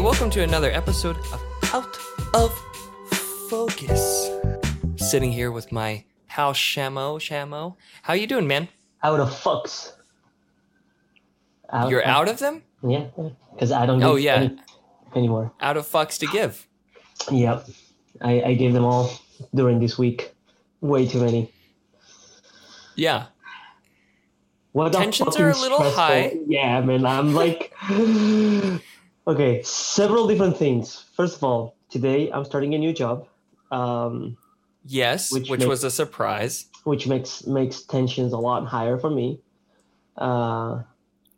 Hey, welcome to another episode of Out of Focus. Sitting here with my pal Shamo. How you doing, man? Out of fucks. You're out of them? Yeah, because I don't give any anymore. Out of fucks to give. Yep. I gave them all during this week. Way too many. Yeah. What tensions are a little stressful. High. Yeah, man, I'm like... Okay, several different things. First of all, today I'm starting a new job. Yes, which was a surprise. Which makes tensions a lot higher for me.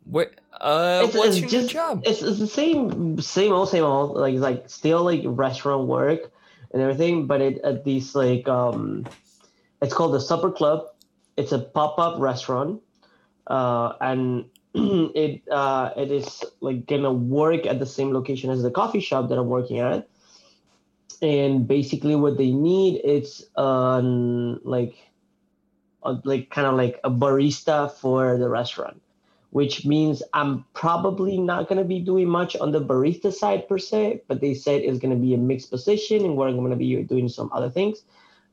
What's your new job? It's the same old. Like still like restaurant work and everything, but it at these it's called the Supper Club. It's a pop-up restaurant, and it is like gonna work at the same location as the coffee shop that I'm working at, and basically what they need it's kind of like a barista for the restaurant, which means I'm probably not gonna be doing much on the barista side per se. But they said it's gonna be a mixed position, and where I'm gonna be doing some other things,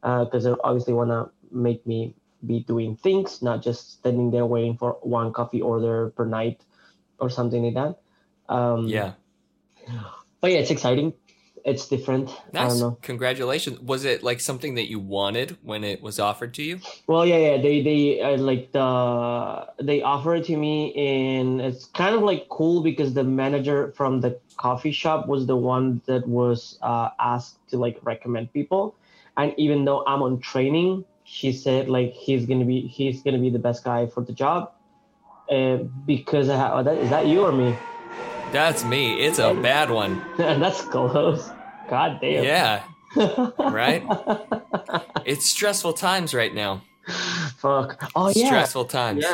because they obviously wanna make me be doing things, not just standing there waiting for one coffee order per night or something like that. But yeah, it's exciting. It's different. Nice. I don't know. Congratulations. Was it like something that you wanted when it was offered to you? Well, yeah. They offered it to me, and it's kind of like cool because the manager from the coffee shop was the one that was asked to like recommend people. And even though I'm on training, she said like he's gonna be the best guy for the job, because is that you or me? That's me. It's a bad one. That's close. God damn. Yeah. Right. It's stressful times right now. Fuck. Oh yeah. Stressful times.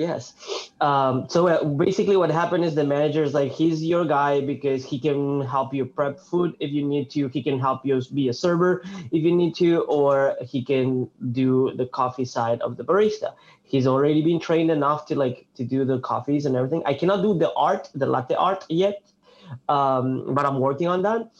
Yes. So basically, what happened is the manager's like he's your guy because he can help you prep food if you need to. He can help you be a server if you need to, or he can do the coffee side of the barista. He's already been trained enough to do the coffees and everything. I cannot do the latte art yet, but I'm working on that.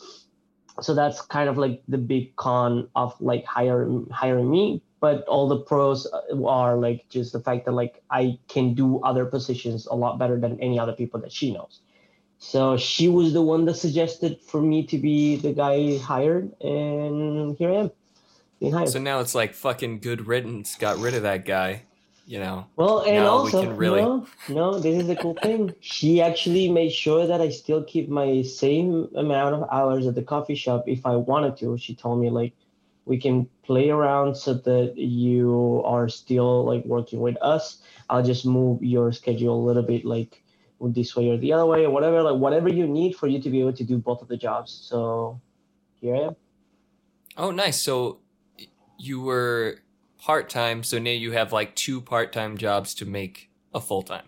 So that's kind of like the big con of like hiring me. But all the pros are like just the fact that like I can do other positions a lot better than any other people that she knows. So she was the one that suggested for me to be the guy hired, and here I am being hired. So now it's like fucking good riddance. Got rid of that guy, you know. Well, and also we can really... no, this is the cool thing. She actually made sure that I still keep my same amount of hours at the coffee shop if I wanted to. She told me like, we can play around so that you are still like working with us. I'll just move your schedule a little bit like this way or the other way or whatever, like whatever you need for you to be able to do both of the jobs. So here I am. Oh, nice. So you were part-time. So now you have like two part-time jobs to make a full-time.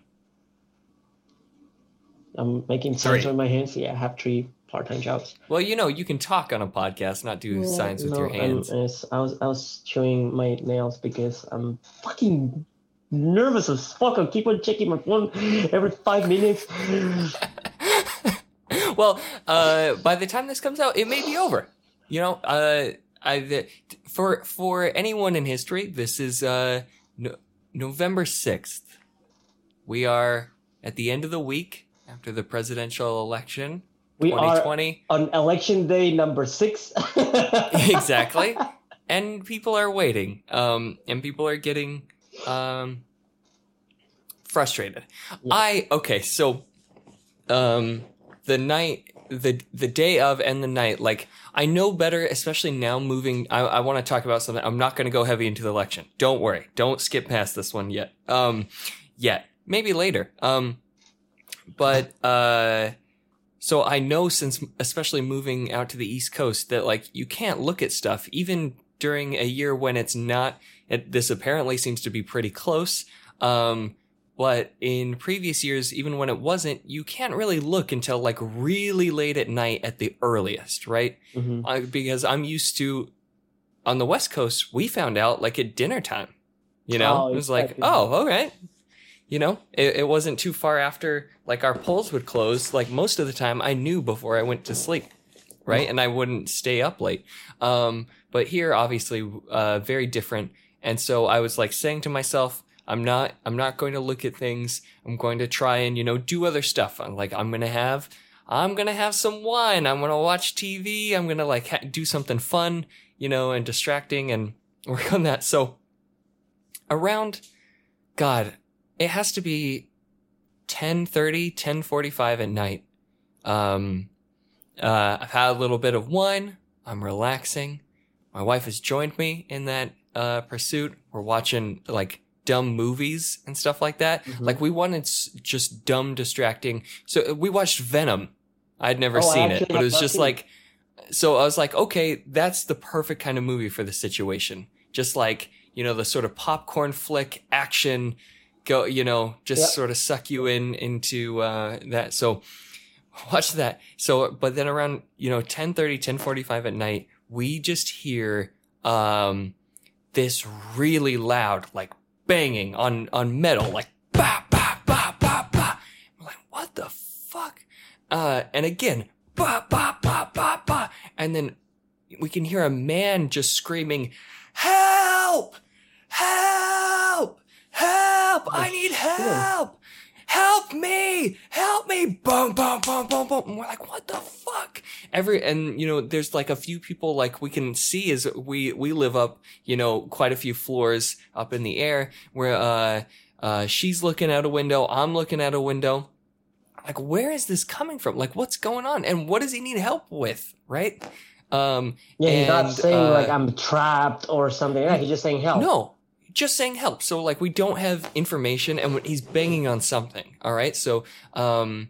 I'm making sense with my hands. Yeah, I have three part-time jobs. Well, you know, you can talk on a podcast, not do science with your hands. I was chewing my nails because I'm fucking nervous as fuck. I keep on checking my phone every 5 minutes. Well, by the time this comes out, it may be over. You know, for anyone in history, this is November 6th. We are at the end of the week after the presidential election. We are on election day number 6. Exactly. And people are waiting. And people are getting frustrated. Yeah. The night, the day of and the night, like I know better, especially now moving. I want to talk about something. I'm not going to go heavy into the election. Don't worry. Don't skip past this one yet. Maybe later. So I know since especially moving out to the East Coast that like you can't look at stuff even during a year when it's not. This apparently seems to be pretty close. But in previous years, even when it wasn't, you can't really look until like really late at night at the earliest. Right. Mm-hmm. Because I'm used to on the West Coast, we found out like at dinner time, you know, it was like, oh, all right. you know, it wasn't too far after, like, our polls would close. Like, most of the time I knew before I went to sleep, right? And I wouldn't stay up late. But here, obviously, very different. And so I was like saying to myself, I'm not going to look at things. I'm going to try and, you know, do other stuff. I'm like, I'm going to have some wine. I'm going to watch TV. I'm going to like do something fun, you know, and distracting and work on that. So around, God, it has to be 10:30, 10:45 at night. I've had a little bit of wine. I'm relaxing. My wife has joined me in that pursuit. We're watching like dumb movies and stuff like that. Mm-hmm. Like we wanted just dumb, distracting. So we watched Venom. I'd never seen it, but it was just like, so I was like, okay, that's the perfect kind of movie for the situation. Just like, you know, the sort of popcorn flick action go, you know, just sort of suck you into that. So watch that. So, but then around, you know, 10:30, 10:45 at night, we just hear this really loud, like, banging on metal, like bah, bah, bah, bah, bah. I'm like, what the fuck? And again, bah, bah, bah, bah, bah. And then we can hear a man just screaming, help, help, help, I need help, help me, boom, boom, boom, boom, boom. And we're like, what the fuck? And you know, there's like a few people like we can see as we live up, you know, quite a few floors up in the air where, she's looking out a window. I'm looking out a window. Like, where is this coming from? Like, what's going on? And what does he need help with? Right. He's not saying like I'm trapped or something like that. He's just saying help. No. Just saying help. So like we don't have information and he's banging on something. All right. So, in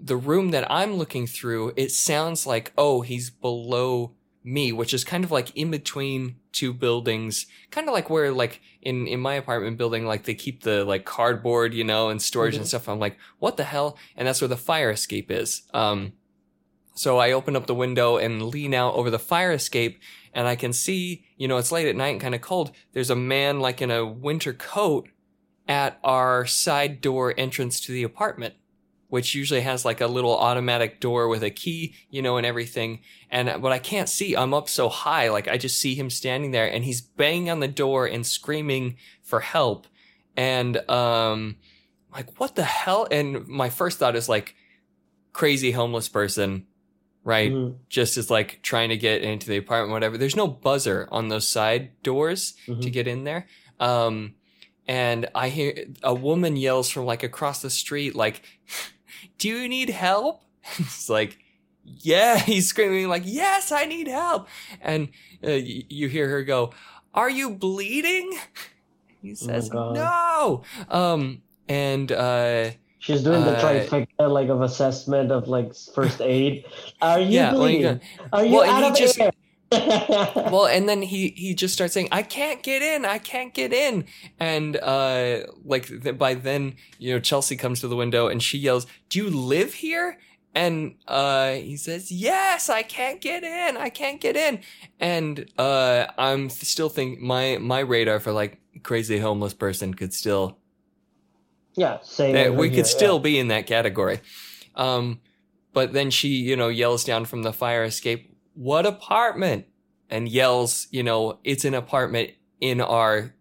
the room that I'm looking through, it sounds like, oh, he's below me, which is kind of like in between two buildings, kind of like where like in my apartment building, like they keep the like cardboard, you know, and storage and stuff. I'm like, what the hell? And that's where the fire escape is. So I open up the window and lean out over the fire escape and I can see, you know, it's late at night and kind of cold. There's a man like in a winter coat at our side door entrance to the apartment, which usually has like a little automatic door with a key, you know, and everything. And but I can't see. I'm up so high. Like I just see him standing there and he's banging on the door and screaming for help. And like, what the hell? And my first thought is like crazy homeless person. Right. Mm-hmm. Just as like trying to get into the apartment, whatever. There's no buzzer on those side doors to get in there. And I hear a woman yells from like across the street, like, do you need help? It's like, yeah, he's screaming like, yes, I need help. And you hear her go, are you bleeding? He says, no. She's doing the trifecta, like, of assessment of, like, first aid. Are you bleeding? Are you out of air? Well, and then he just starts saying, I can't get in. And, by then, you know, Chelsea comes to the window and she yells, do you live here? And he says, yes, I can't get in. And I'm still thinking my radar for, like, crazy homeless person could still... Yeah, same. We could still be in that category. But then she, you know, yells down from the fire escape, what apartment? And yells, you know, it's an apartment in our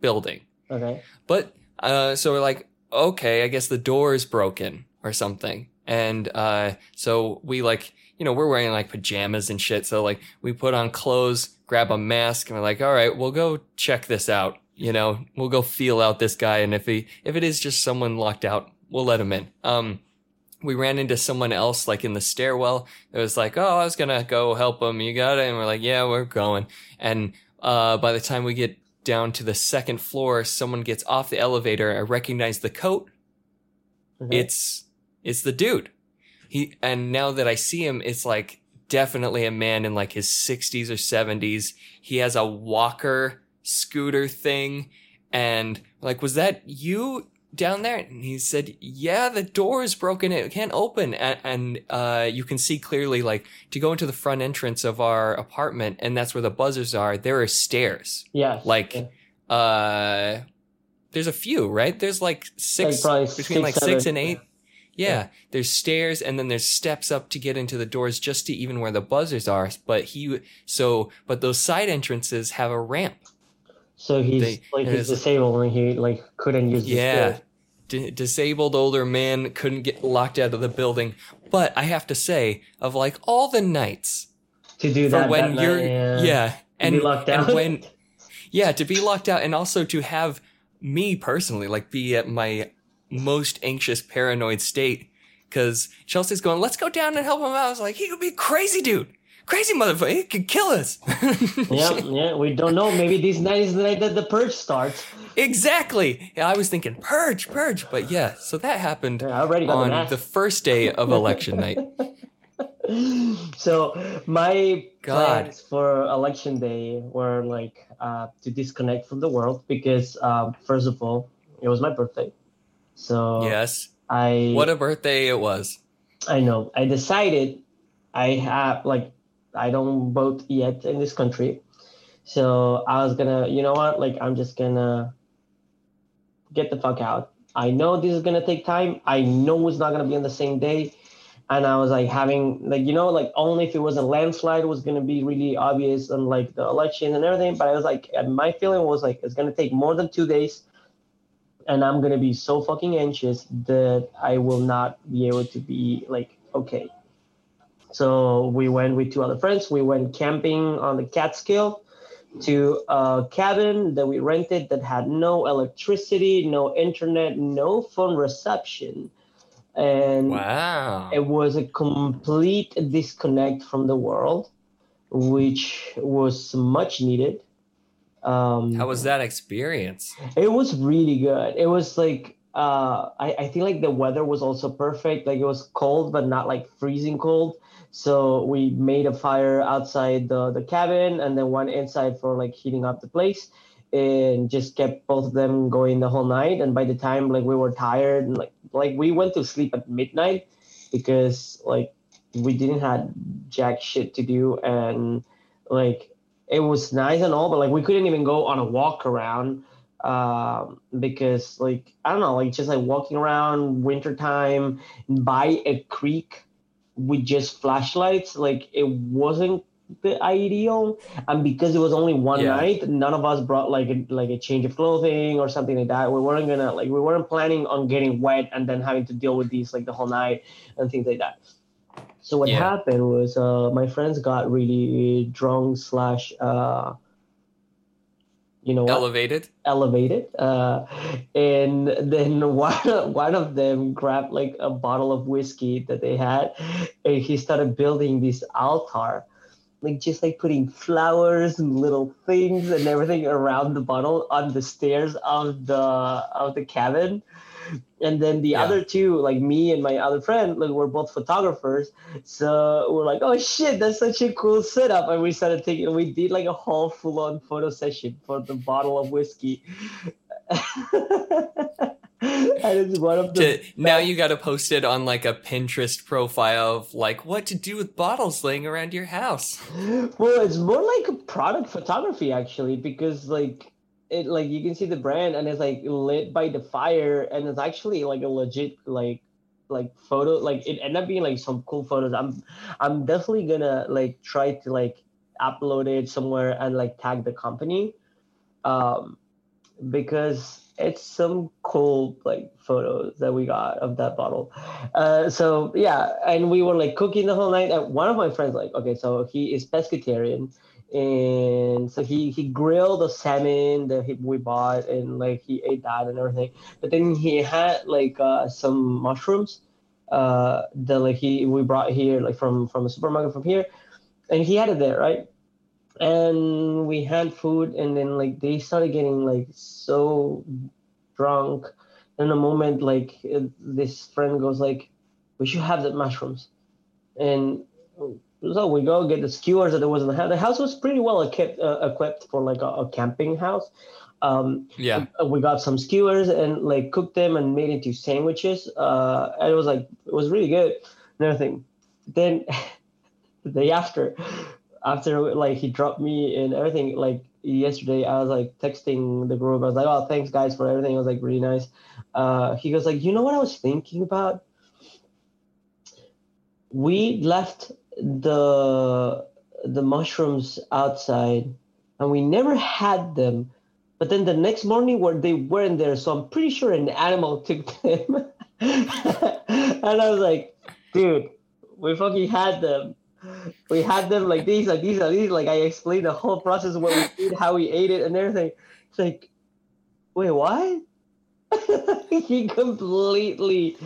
building. Okay. But, so we're like, okay, I guess the door is broken or something. And, so we like, you know, we're wearing like pajamas and shit. So like we put on clothes, grab a mask and we're like, all right, we'll go check this out. You know, we'll go feel out this guy. And if it is just someone locked out, we'll let him in. We ran into someone else, like in the stairwell. It was like, oh, I was going to go help him. You got it? And we're like, yeah, we're going. And, by the time we get down to the second floor, someone gets off the elevator. I recognize the coat. Mm-hmm. It's the dude. And now that I see him, it's like definitely a man in like his 60s or 70s. He has a walker scooter thing and like, was that you down there? And he said, yeah, the door is broken, it can't open. And you can see clearly, like, to go into the front entrance of our apartment, and that's where the buzzers are, there are stairs. Yeah, like There's a few, right? There's like six, like between six, like seven. 6 and 8. Yeah, there's stairs and then there's steps up to get into the doors just to even where the buzzers are. But those side entrances have a ramp. So he's disabled and he like couldn't use the stairs. Disabled older man couldn't get locked out of the building. But I have to say, of like all the nights to do that, when that you're night, and be locked out. And when to be locked out, and also to have me personally like be at my most anxious, paranoid state, because Chelsea's going, let's go down and help him out. I was like, he could be crazy, dude. Crazy motherfucker. He could kill us. We don't know. Maybe this night is the night that the purge starts. Exactly. I was thinking purge. But yeah, so that happened on the first day of election night. So my plans for election day were like to disconnect from the world because first of all, it was my birthday. So what a birthday it was. I know. I decided I don't vote yet in this country. So I was gonna, you know what? Like, I'm just gonna get the fuck out. I know this is gonna take time. I know it's not gonna be on the same day. And I was like having, like, you know, like only if it was a landslide, it was gonna be really obvious on like the election and everything. But I was like, my feeling was like, it's gonna take more than 2 days. And I'm going to be so fucking anxious that I will not be able to be like, okay. So we went with two other friends. We went camping on the Catskill to a cabin that we rented that had no electricity, no internet, no phone reception. And it was a complete disconnect from the world, which was much needed. How was that experience? It was really good. It was like I think like the weather was also perfect. Like it was cold, but not like freezing cold. So we made a fire outside the cabin and then one inside for like heating up the place, and just kept both of them going the whole night. And by the time like we were tired, and like we went to sleep at midnight because like we didn't have jack shit to do, and like it was nice and all, but like we couldn't even go on a walk around because like, I don't know, like just like walking around wintertime by a creek with just flashlights, like it wasn't the ideal. And because it was only one night, none of us brought like a change of clothing or something like that. We weren't planning on getting wet and then having to deal with these like the whole night and things like that. So what happened was my friends got really drunk / elevated. And then one of them grabbed like a bottle of whiskey that they had, and he started building this altar, like just like putting flowers and little things and everything around the bottle on the stairs of the cabin. And then the other two, like me and my other friend, like we're both photographers. So we're like, oh shit, that's such a cool setup. And we started taking, we did like a whole full on photo session for the bottle of whiskey. And it's one of the now you got to post it on like a Pinterest profile of like what to do with bottles laying around your house. Well, it's more like a product photography actually, because like, it like you can see the brand and it's like lit by the fire, and it's actually like a legit like photo. Like it ended up being like some cool photos. I'm definitely gonna like try to like upload it somewhere and like tag the company, because it's some cool like photos that we got of that bottle. So yeah, and we were like cooking the whole night. And one of my friends like, okay, so he is pescatarian. And so he grilled the salmon that we bought, and like he ate that and everything. But then he had like some mushrooms that like we brought here like from a supermarket from here, and he had it there, right? And we had food, and then like they started getting like so drunk. In a moment, like this friend goes like, "We should have the mushrooms," and. So we go get the skewers that there was in the house. The house was pretty well equipped for like a camping house. We got some skewers and like cooked them and made into sandwiches. And it was really good and everything. Then the day after like he dropped me and everything, like yesterday I was like texting the group. I was like, oh, thanks guys for everything. It was like really nice. He goes like, you know what I was thinking about? We left the mushrooms outside and we never had them. But then the next morning they weren't there. So I'm pretty sure an animal took them. And I was like, dude, we fucking had them. We had them like these. Like I explained the whole process of what we did, how we ate it and everything. It's like, wait, what? He completely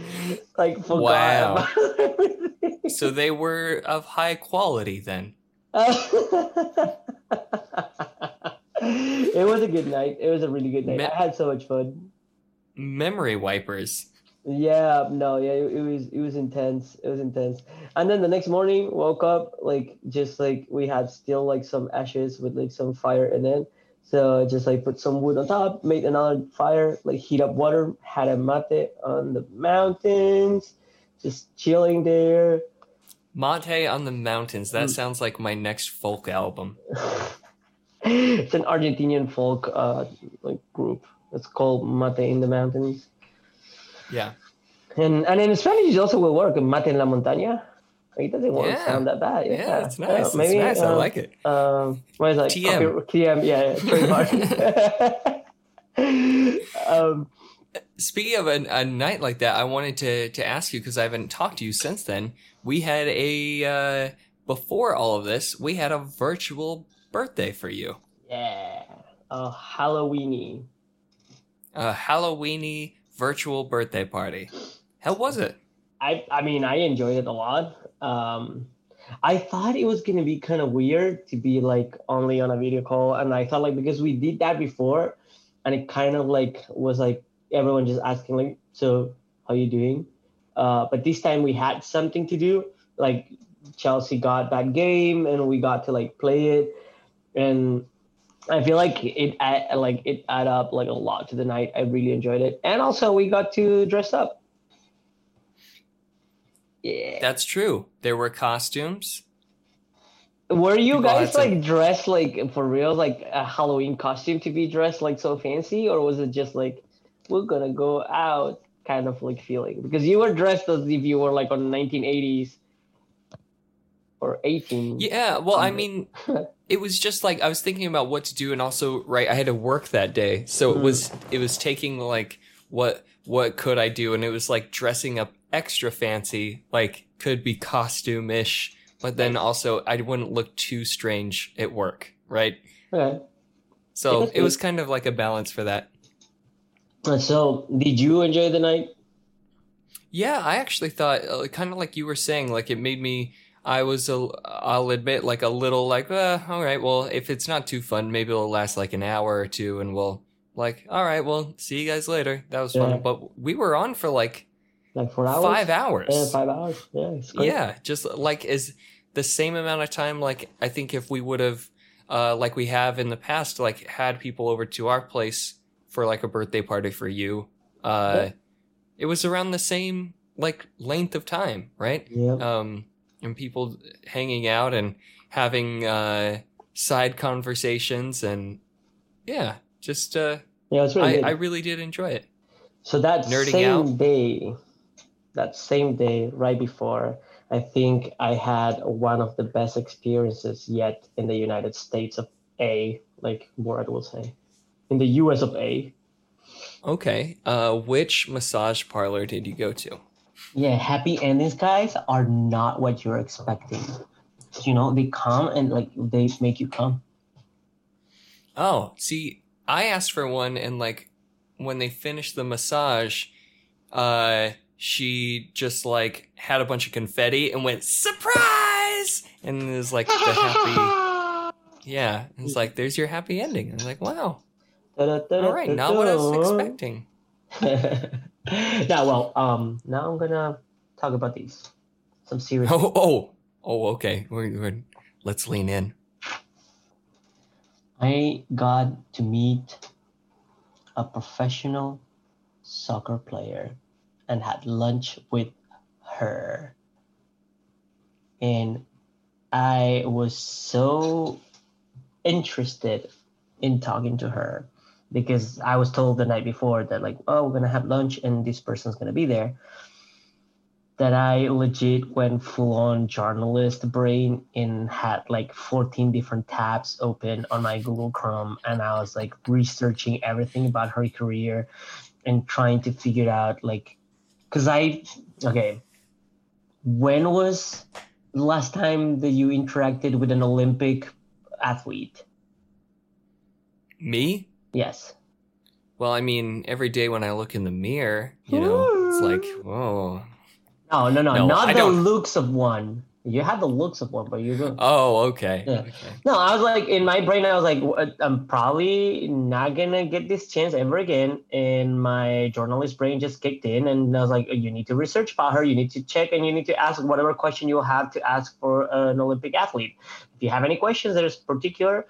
forgot about everything. So they were of high quality then. It was a good night. It was a really good night. I had so much fun. Memory wipers. Yeah, no, yeah, it was intense. It was intense. And then the next morning, woke up we had still some ashes with some fire in it. So just put some wood on top, made another fire, heat up water, had a mate on the mountains, just chilling there. Mate on the mountains. That sounds like my next folk album. It's an Argentinian folk group. It's called Mate in the Mountains. Yeah. And in Spanish it also will work. Mate en la montaña. It doesn't sound that bad. Yeah, it's nice. It's nice. I like it. What is TM. Yeah, trademark. Speaking of a night like that, I wanted to ask you because I haven't talked to you since then. We had before all of this, we had a virtual birthday for you. Yeah. A Halloweeny. A Halloweeny virtual birthday party. How was it? I mean, I enjoyed it a lot. I thought it was going to be kind of weird to be only on a video call. And I thought because we did that before and it kind of was everyone just asking so how you doing? But this time we had something to do. Chelsea got that game and we got to play it. And I feel it added up a lot to the night. I really enjoyed it. And also we got to dress up. Yeah. That's true. There were costumes. Were you guys dressed for real, a Halloween costume to be dressed so fancy, or was it just we're gonna go out kind of feeling? Because you were dressed as if you were on 1980s or 18. Yeah, well, I mean, it was just I was thinking about what to do, and also I had to work that day, so it was taking what could I do, and it was dressing up extra fancy, could be costume-ish, but then also I wouldn't look too strange at work, right? Yeah. So it was kind of a balance for that. So did you enjoy the night? Yeah, I actually thought, kind of like you were saying, it made me, I'll admit, a little all right, well, if it's not too fun, maybe it'll last an hour or two, and we'll all right, well, see you guys later. That was fun. But we were on for 4 hours? 5 hours. Yeah, 5 hours. Yeah, it's great. Yeah, just is the same amount of time. I think if we would have, we have in the past, had people over to our place for a birthday party for you, it was around the same length of time, right? Yeah. And people hanging out and having side conversations and yeah, just yeah, it was really good. I really did enjoy it. So that same day, right before, I think I had one of the best experiences yet in the United States of A, Borat will say, in the US of A. Okay. Which massage parlor did you go to? Yeah, happy endings, guys, are not what you're expecting. You know, they come and they make you come. Oh, see, I asked for one and when they finished the massage, she just had a bunch of confetti and went, surprise! And it was the happy, yeah. It was there's your happy ending. I was wow. All right, not what I was expecting. Yeah, well, now I'm gonna talk about these. Some serious. Oh, okay. Let's lean in. I got to meet a professional soccer player and had lunch with her. And I was so interested in talking to her, because I was told the night before that, like, oh, we're going to have lunch and this person's going to be there, that I legit went full-on journalist brain and had like 14 different tabs open on my Google Chrome. And I was like researching everything about her career and trying to figure out, like, because when was the last time that you interacted with an Olympic athlete? Me? Yes. Well, I mean, every day when I look in the mirror, you know, it's like, whoa. No, not the looks of one. You have the looks of one, but you don't. Oh, okay. Yeah. Okay. No, I was like, in my brain, I was like, I'm probably not going to get this chance ever again. And my journalist brain just kicked in. And I was like, you need to research about her. You need to check and you need to ask whatever question you have to ask for an Olympic athlete. If you have any questions that is particular.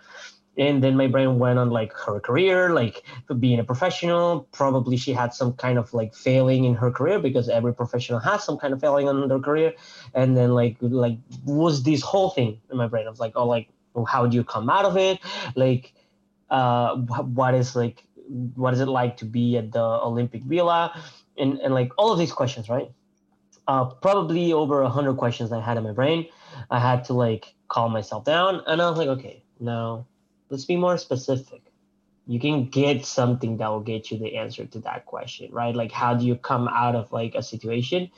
And then my brain went on like her career, like being a professional. Probably she had some kind of like failing in her career, because every professional has some kind of failing on their career. And then like was this whole thing in my brain. I was like, oh, like, how do you come out of it? Like, what is it like to be at the Olympic Villa? And like all of these questions, right? Probably over 100 questions I had in my brain. I had to like calm myself down, and I was like, okay, now, let's be more specific. You can get something that will get you the answer to that question, right? Like, how do you come out of like a situation?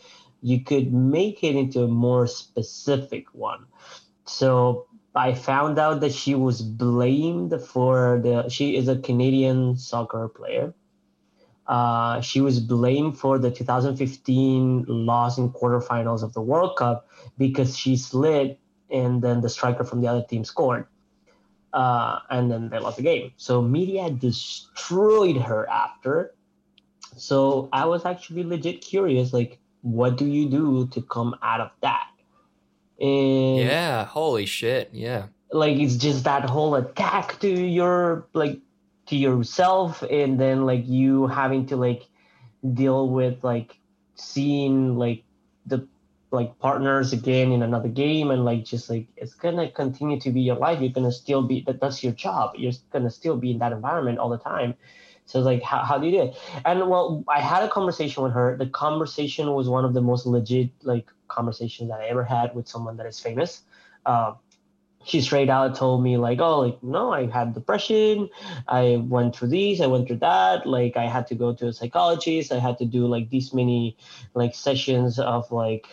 You could make it into a more specific one. So I found out that she was blamed for she is a Canadian soccer player. She was blamed for the 2015 loss in quarterfinals of the World Cup because she slid and then the striker from the other team scored. And then they lost the game. So media destroyed her after. So I was actually legit curious, like, what do you do to come out of that? And yeah, holy shit, yeah. Like, it's just that whole attack to your, like, to yourself, and then, like, you having to, like, deal with, like, seeing, like, the like partners again in another game, and like just like it's gonna continue to be your life. You're gonna still be that's your job. You're gonna still be in that environment all the time. So it's like how do you do it? And well, I had a conversation with her. The conversation was one of the most legit like conversations that I ever had with someone that is famous. She straight out told me like, oh, like, no, I had depression. I went through these, I went through that. Like, I had to go to a psychologist. I had to do like these many like sessions of like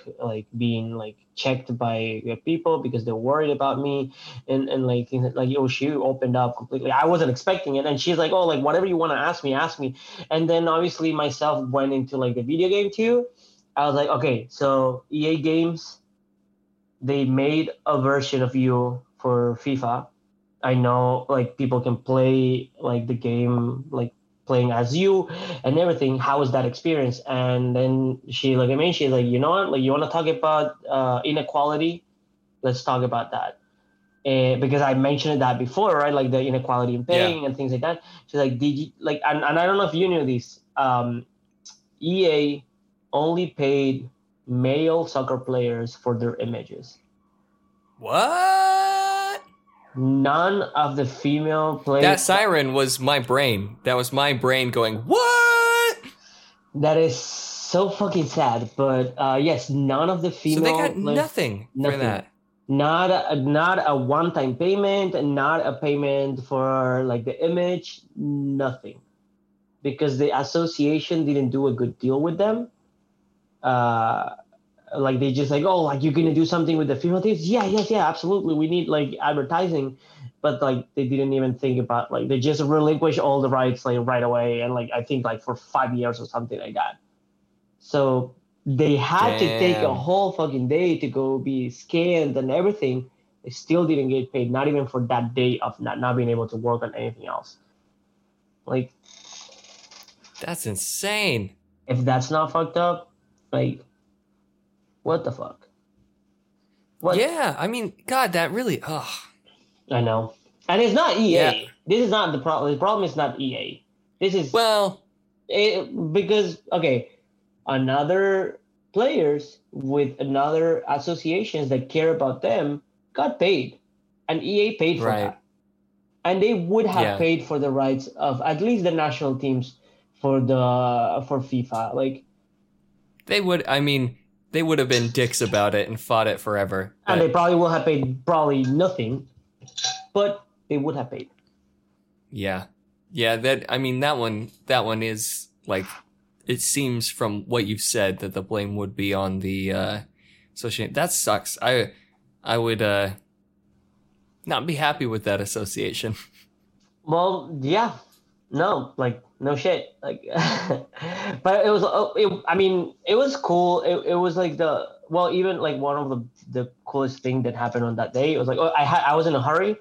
being like checked by people because they're worried about me. And like, things like, yo, she opened up completely. I wasn't expecting it. And she's like, oh, like, whatever you want to ask me. And then obviously myself went into like the video game too. I was like, okay, so EA games, they made a version of you for FIFA. I know like people can play like the game, like playing as you and everything. How was that experience? And then she looked at me, she's like, you know what? Like, you want to talk about inequality? Let's talk about that. And because I mentioned that before, right? Like the inequality in paying and things like that. She's like, did you like, and I don't know if you knew this, EA only paid male soccer players for their images. What? None of the female players. That siren was my brain. That was my brain going, what? That is so fucking sad. But yes, none of the female. So they got nothing for that. Not a one-time payment, not a payment for like the image, nothing, because the association didn't do a good deal with them. Like they just like, oh, like you're gonna do something with the female teams? Yeah, absolutely. We need like advertising, but like they didn't even think about like they just relinquished all the rights like right away, and like I think like for 5 years or something like that. So they had to take a whole fucking day to go be scanned and everything. They still didn't get paid, not even for that day of not being able to work on anything else. Like, that's insane. If that's not fucked up. Like, what the fuck? What? Yeah, I mean, God, that really, ugh. I know. And it's not EA. Yeah. This is not the problem. The problem is not EA. This is... Well... another players with another associations that care about them got paid. And EA paid for that. and they would have paid for the rights of at least the national teams for FIFA. Like, they would. I mean, they would have been dicks about it and fought it forever. But... and they probably will have paid probably nothing, but they would have paid. Yeah, yeah. That, I mean, that one is like, it seems from what you've said that the blame would be on the association. That sucks. I would not be happy with that association. Well, yeah, no, like, no shit, like, but it was, I mean, it was cool. It was like the, well, even like one of the coolest thing that happened on that day. It was like, I was in a hurry,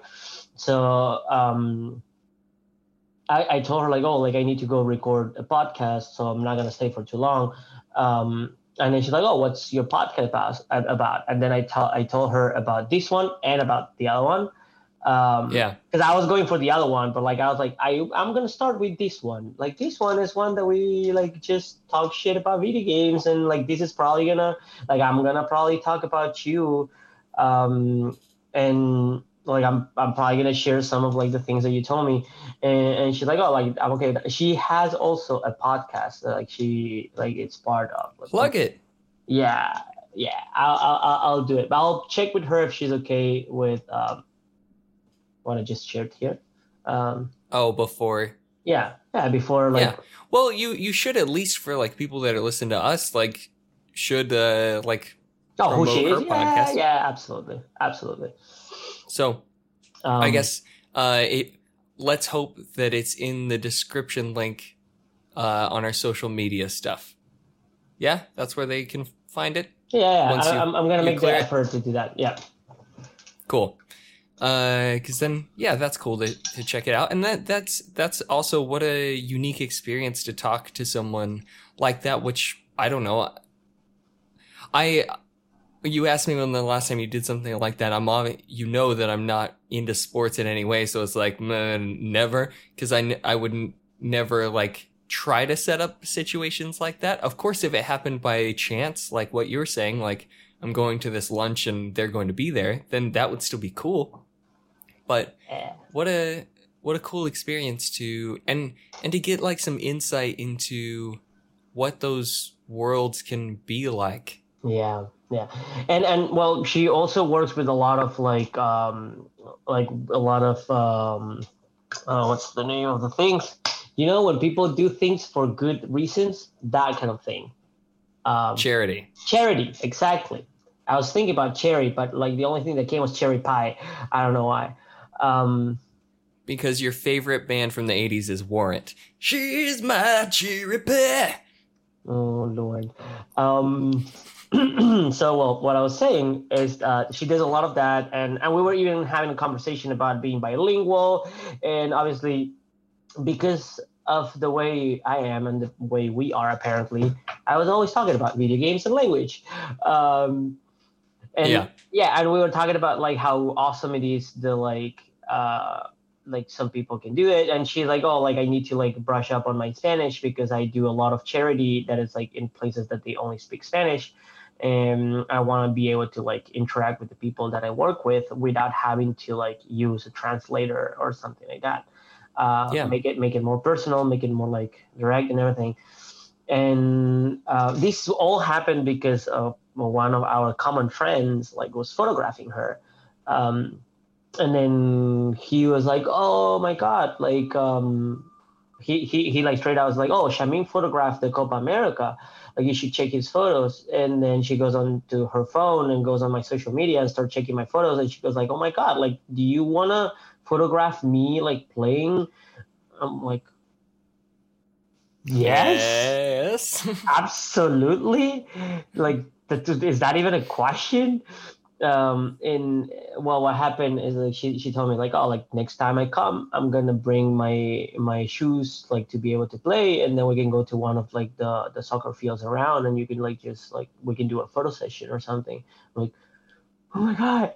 so I told her like, oh, like I need to go record a podcast, so I'm not gonna stay for too long. And then she's like, oh, what's your podcast about? And then I told her about this one and about the other one. Because I was going for the other one, but like I was like, I'm gonna start with this one. Like, this one is one that we like just talk shit about video games, and like this is probably gonna, like, I'm gonna probably talk about you, and like I'm probably gonna share some of like the things that you told me. And she's like, oh, like I'm okay. She has also a podcast that, like, she like it's part of. Like, plug it. Yeah, yeah. I'll do it. But I'll check with her if she's okay with what I just shared here. Before. Yeah, before, like. Yeah. Well, you should at least, for like people that are listening to us, like, should like. Oh, who she is? Podcast. Yeah, absolutely. So, I guess let's hope that it's in the description link on our social media stuff. Yeah, that's where they can find it. Yeah, I'm gonna make the effort to do that. Yeah. Cool. Because then, yeah, that's cool to check it out, and that's also what a unique experience to talk to someone like that. Which I don't know. You asked me when the last time you did something like that. You know that I'm not into sports in any way, so it's like, never, because I wouldn't never like try to set up situations like that. Of course, if it happened by chance, like what you were saying, like I'm going to this lunch and they're going to be there, then that would still be cool. But what a cool experience to and to get like some insight into what those worlds can be like. Yeah. Yeah, and well, she also works with a lot of like a lot of what's the name of the things? You know, when people do things for good reasons, that kind of thing. Charity, exactly. I was thinking about charity, but like the only thing that came was cherry pie. I don't know why. Because your favorite band from the 80s is Warrant. She's my cherry pie. Oh Lord. So, well, what I was saying is she does a lot of that, and we were even having a conversation about being bilingual, and obviously because of the way I am and the way we are, apparently, I was always talking about video games and language. And we were talking about like how awesome it is to like some people can do it, and she's like, oh, like I need to like brush up on my Spanish because I do a lot of charity that is like in places that they only speak Spanish. And I want to be able to like interact with the people that I work with without having to like use a translator or something like that. Make it more personal, make it more like direct and everything. And this all happened because of one of our common friends like was photographing her, and then he was like, oh my God, like he like straight out was like, oh, Shamin photographed the Copa America. Like, you should check his photos. And then she goes on to her phone and goes on my social media and start checking my photos. And she goes like, oh my God, like, do you want to photograph me like playing? I'm like, yes, absolutely. Like, is that even a question? And well, what happened is like she told me like, oh, like next time I come, I'm gonna bring my shoes like to be able to play, and then we can go to one of like the soccer fields around, and you can like just like we can do a photo session or something. I'm like, oh my God.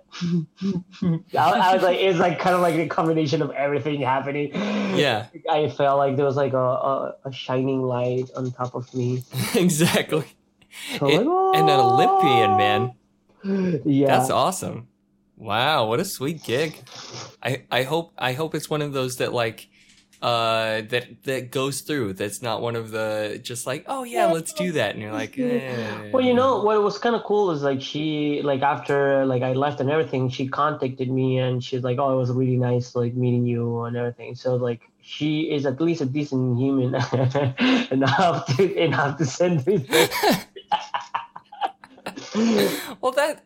I was like, it's like kind of like a combination of everything happening. Yeah, I felt like there was like a shining light on top of me. Exactly. So, and an Olympian, man. Yeah, that's awesome. Wow, what a sweet gig. I hope it's one of those that like that goes through. That's not one of the just like, oh yeah, let's do that, and you're like, eh. Well, you know what was kind of cool is like she like after like I left and everything, she contacted me and she's like, oh, it was really nice like meeting you and everything. So like she is at least a decent human enough to send me. Well, that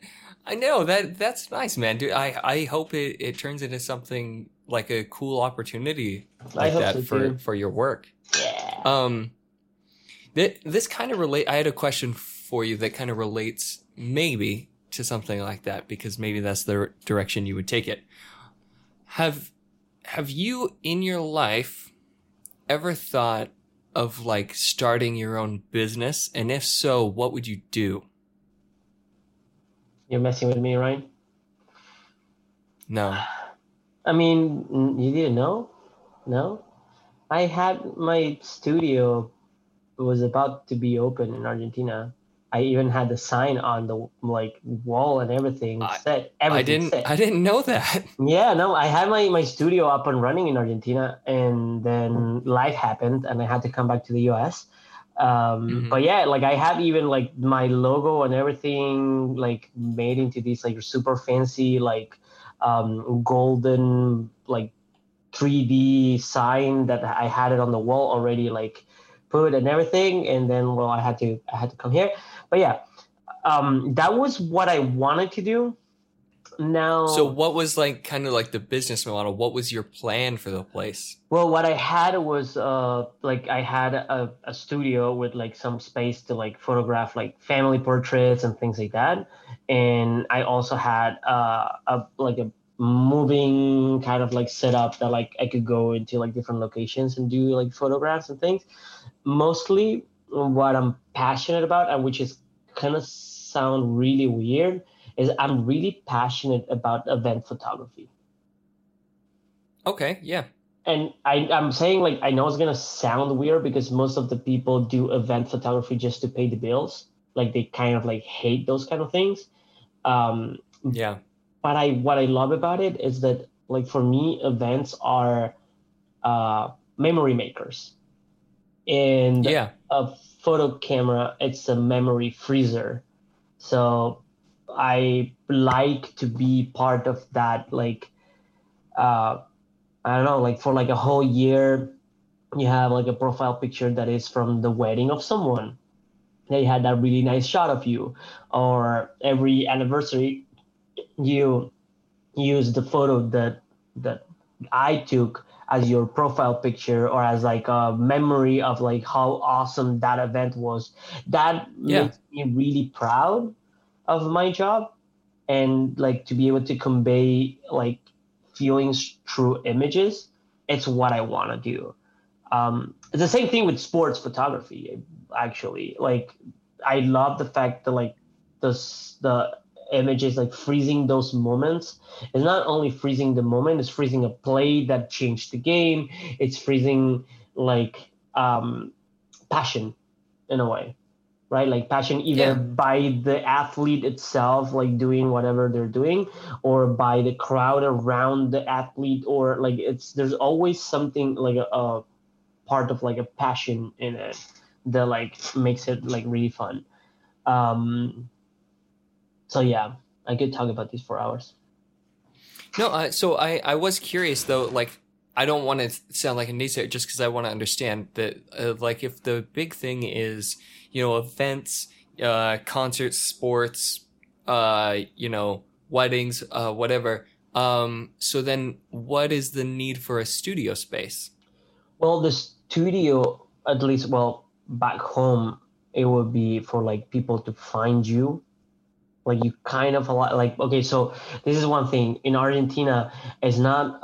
I know that's nice, man. Dude, I hope it turns into something like a cool opportunity like that for your work. Yeah. This kind of relate. I had a question for you that kind of relates maybe to something like that, because maybe that's the direction you would take it. Have you in your life ever thought of like starting your own business? And if so, what would you do? You're messing with me, right? No. I mean, you didn't know? No? I had my studio was about to be open in Argentina. I even had the sign on the like wall and everything set. I didn't know that. Yeah, no, I had my studio up and running in Argentina, and then life happened and I had to come back to the US. Mm-hmm. But yeah, like I have even like my logo and everything like made into these like super fancy like golden like 3D sign that I had it on the wall already like put and everything, and then well I had to come here. But yeah, that was what I wanted to do. Now, so what was like kind of like the business model? What was your plan for the place? Well, what I had was like I had a studio with like some space to like photograph like family portraits and things like that. And I also had a moving kind of like setup that like I could go into like different locations and do like photographs and things. Mostly what I'm passionate about, and which is kind of sound really weird, is I'm really passionate about event photography. Okay, yeah. And I'm saying like, I know it's going to sound weird because most of the people do event photography just to pay the bills. Like they kind of like hate those kind of things. Yeah. But what I love about it is that like for me, events are memory makers. And yeah. A photo camera, it's a memory freezer. So I like to be part of that, like, I don't know, like for like a whole year, you have like a profile picture that is from the wedding of someone. They had that really nice shot of you, or every anniversary, you use the photo that I took as your profile picture, or as like a memory of like how awesome that event was. That makes me really proud of my job, and like to be able to convey like feelings through images. It's what I want to do. It's the same thing with sports photography, actually. Like I love the fact that like the images, like freezing those moments. It's not only freezing the moment, it's freezing a play that changed the game. It's freezing like passion in a way. Right? Like passion either by the athlete itself, like doing whatever they're doing, or by the crowd around the athlete, or like there's always something like a part of like a passion in it that like makes it like really fun. So yeah, I could talk about these for hours. No, so I was curious though, like, I don't want to sound like a naysayer just because I want to understand that, like, if the big thing is, you know, events, concerts, sports, you know, weddings, whatever. So then what is the need for a studio space? Well, the studio, at least, well, back home, it would be for, like, people to find you. Like, you kind of like, okay, so this is one thing. In Argentina, it's not,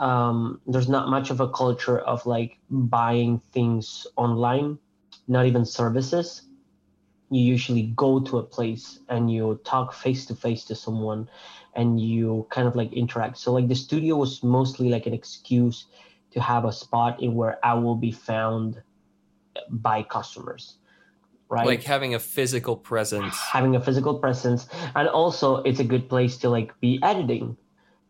there's not much of a culture of, like, buying things online, not even services. You usually go to a place and you talk face-to-face to someone and you kind of, like, interact. So, like, the studio was mostly, like, an excuse to have a spot in where I will be found by customers. Right? Like having a physical presence. And also it's a good place to like be editing.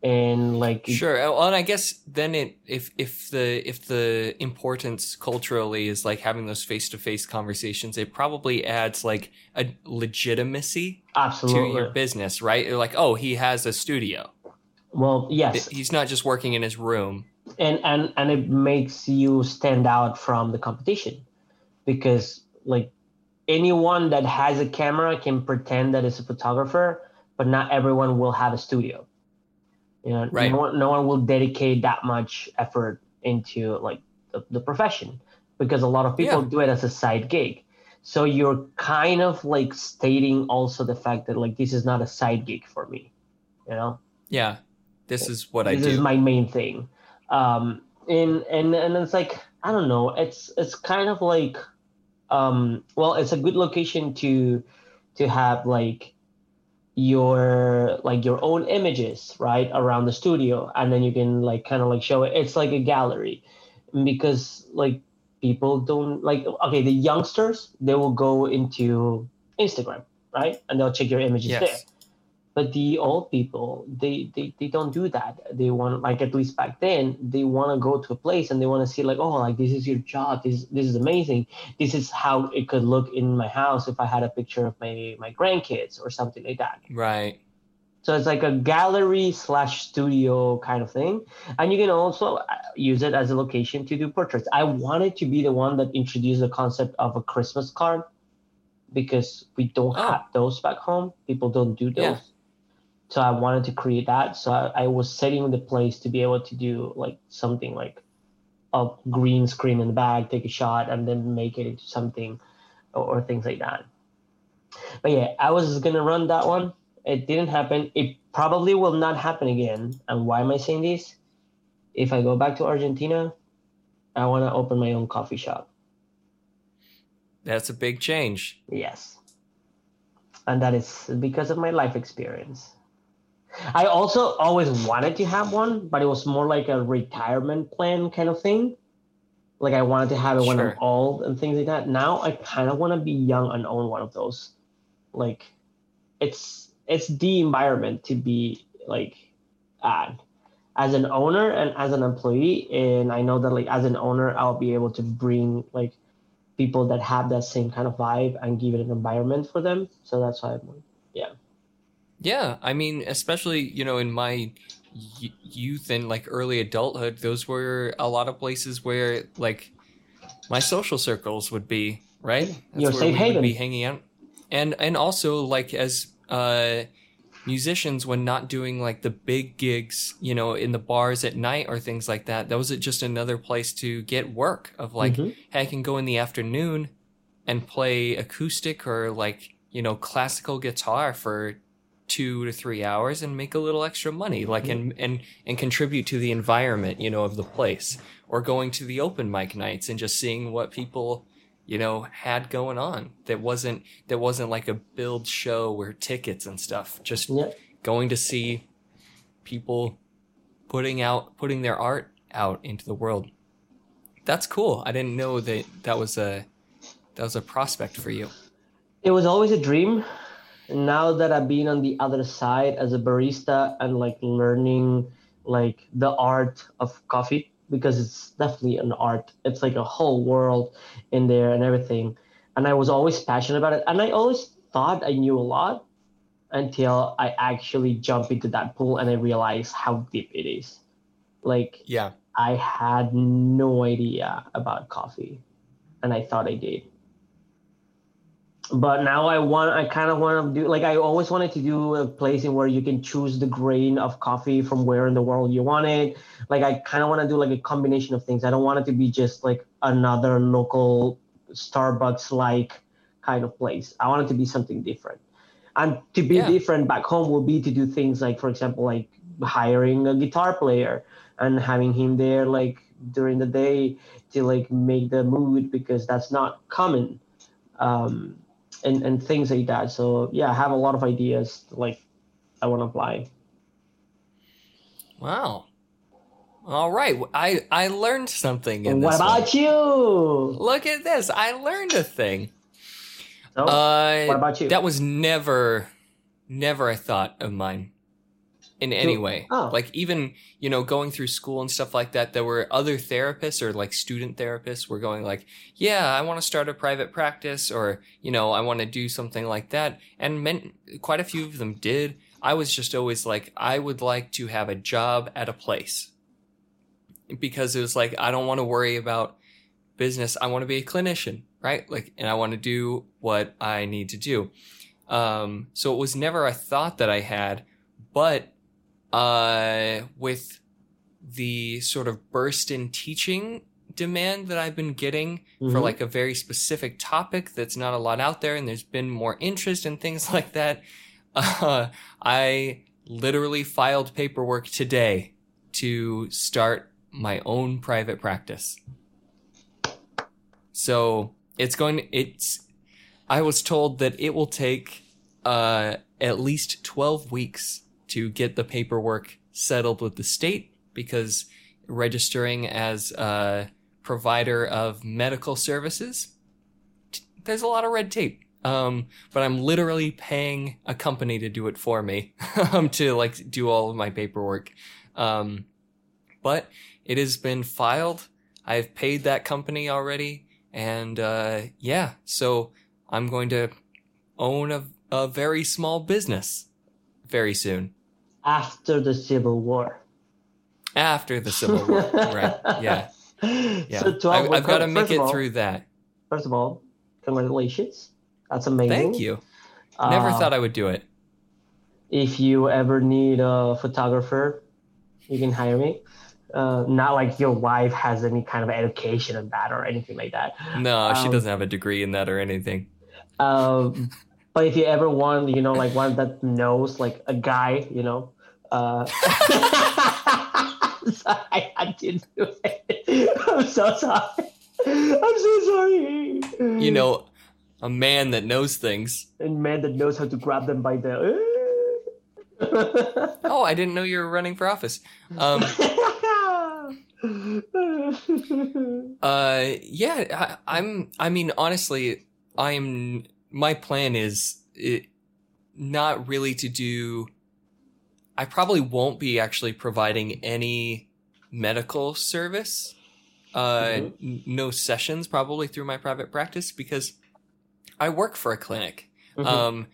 and like sure. Well, and I guess then it if the importance culturally is like having those face-to-face conversations, it probably adds like a legitimacy absolutely to your business, right? Like, oh, he has a studio. Well, yes, he's not just working in his room. And it makes you stand out from the competition, because like anyone that has a camera can pretend that it's a photographer, but not everyone will have a studio. You know, right. No one will dedicate that much effort into like the profession, because a lot of people do it as a side gig. So you're kind of like stating also the fact that like, this is not a side gig for me, you know? Yeah. This is what I do. This is my main thing. And it's like, I don't know, it's kind of like, well, it's a good location to have like your own images, right, around the studio. And then you can like kind of like show it. It's like a gallery, because like people don't like, okay, the youngsters, they will go into Instagram, right? And they'll check your images there. But the old people, they don't do that. They want, like, at least back then, they want to go to a place and they want to see like, oh, like this is your job. This is amazing. This is how it could look in my house if I had a picture of my grandkids or something like that. Right. So it's like a gallery / studio kind of thing. And you can also use it as a location to do portraits. I wanted to be the one that introduced the concept of a Christmas card, because we don't have those back home. People don't do those. Yeah. So I wanted to create that. So I was setting the place to be able to do like something like a green screen in the back, take a shot, and then make it into something or things like that. But yeah, I was going to run that one. It didn't happen. It probably will not happen again. And why am I saying this? If I go back to Argentina, I want to open my own coffee shop. That's a big change. Yes. And that is because of my life experience. I also always wanted to have one, but it was more like a retirement plan kind of thing. Like I wanted to have it when I'm old and things like that. Now I kind of want to be young and own one of those. Like it's the environment to be like at as an owner and as an employee. And I know that like as an owner, I'll be able to bring like people that have that same kind of vibe and give it an environment for them. So that's why I'm like, yeah. Yeah, I mean, especially, you know, in my youth and, like, early adulthood, those were a lot of places where, like, my social circles would be, right? That's your safe haven. Would be hanging out. And also, like, as musicians, when not doing, like, the big gigs, you know, in the bars at night or things like that, that was just another place to get work of, like, hey, I can go in the afternoon and play acoustic or, like, you know, classical guitar for 2 to 3 hours and make a little extra money, like, and contribute to the environment, you know, of the place, or going to the open mic nights and just seeing what people, you know, had going on. That wasn't like a build show or tickets and stuff, just going to see people putting their art out into the world. That's cool. I didn't know that was a prospect for you. It was always a dream. Now that I've been on the other side as a barista and like learning like the art of coffee, because it's definitely an art. It's like a whole world in there and everything. And I was always passionate about it. And I always thought I knew a lot until I actually jumped into that pool and I realized how deep it is. Like, yeah, I had no idea about coffee and I thought I did. But now I kind of want to do, like, I always wanted to do a place in where you can choose the grain of coffee from where in the world you want it. Like, I kind of want to do like a combination of things. I don't want it to be just like another local Starbucks like kind of place. I want it to be something different. And to be different back home will be to do things like, for example, like hiring a guitar player and having him there like during the day to like make the mood, because that's not common. And things like that. So yeah, I have a lot of ideas like I want to apply. Wow. All right. I learned something in this. What about you? Look at this. I learned a thing. So, what about you? That was never a thought of mine. in any way. Oh. Like even, you know, going through school and stuff like that, there were other therapists or like student therapists were going like, yeah, I want to start a private practice or, you know, I want to do something like that. And quite a few of them did. I was just always like, I would like to have a job at a place because it was like, I don't want to worry about business. I want to be a clinician, right? Like, and I want to do what I need to do. So it was never a thought that I had, but with the sort of burst in teaching demand that I've been getting for like a very specific topic that's not a lot out there, and there's been more interest in things like that, I literally filed paperwork today to start my own private practice. So I was told that it will take at least 12 weeks to get the paperwork settled with the state, because registering as a provider of medical services, there's a lot of red tape. But I'm literally paying a company to do it for me to like do all of my paperwork. But it has been filed. I've paid that company already. And yeah, so I'm going to own a very small business very soon. After the Civil War. After the Civil War, right? Yeah. Yeah. So I've got to make it through that. First of all, congratulations. That's amazing. Thank you. Never thought I would do it. If you ever need a photographer, you can hire me. Not like your wife has any kind of education in that or anything like that. No, she doesn't have a degree in that or anything. But if you ever want, you know, like one that knows, like a guy, you know. Sorry, I didn't do it. I'm so sorry. You know, a man that knows things. A man that knows how to grab them by the... Oh, I didn't know you were running for office. Yeah, I mean, honestly, my plan is not really to do... I probably won't be actually providing any medical service. No sessions probably through my private practice, because I work for a clinic, and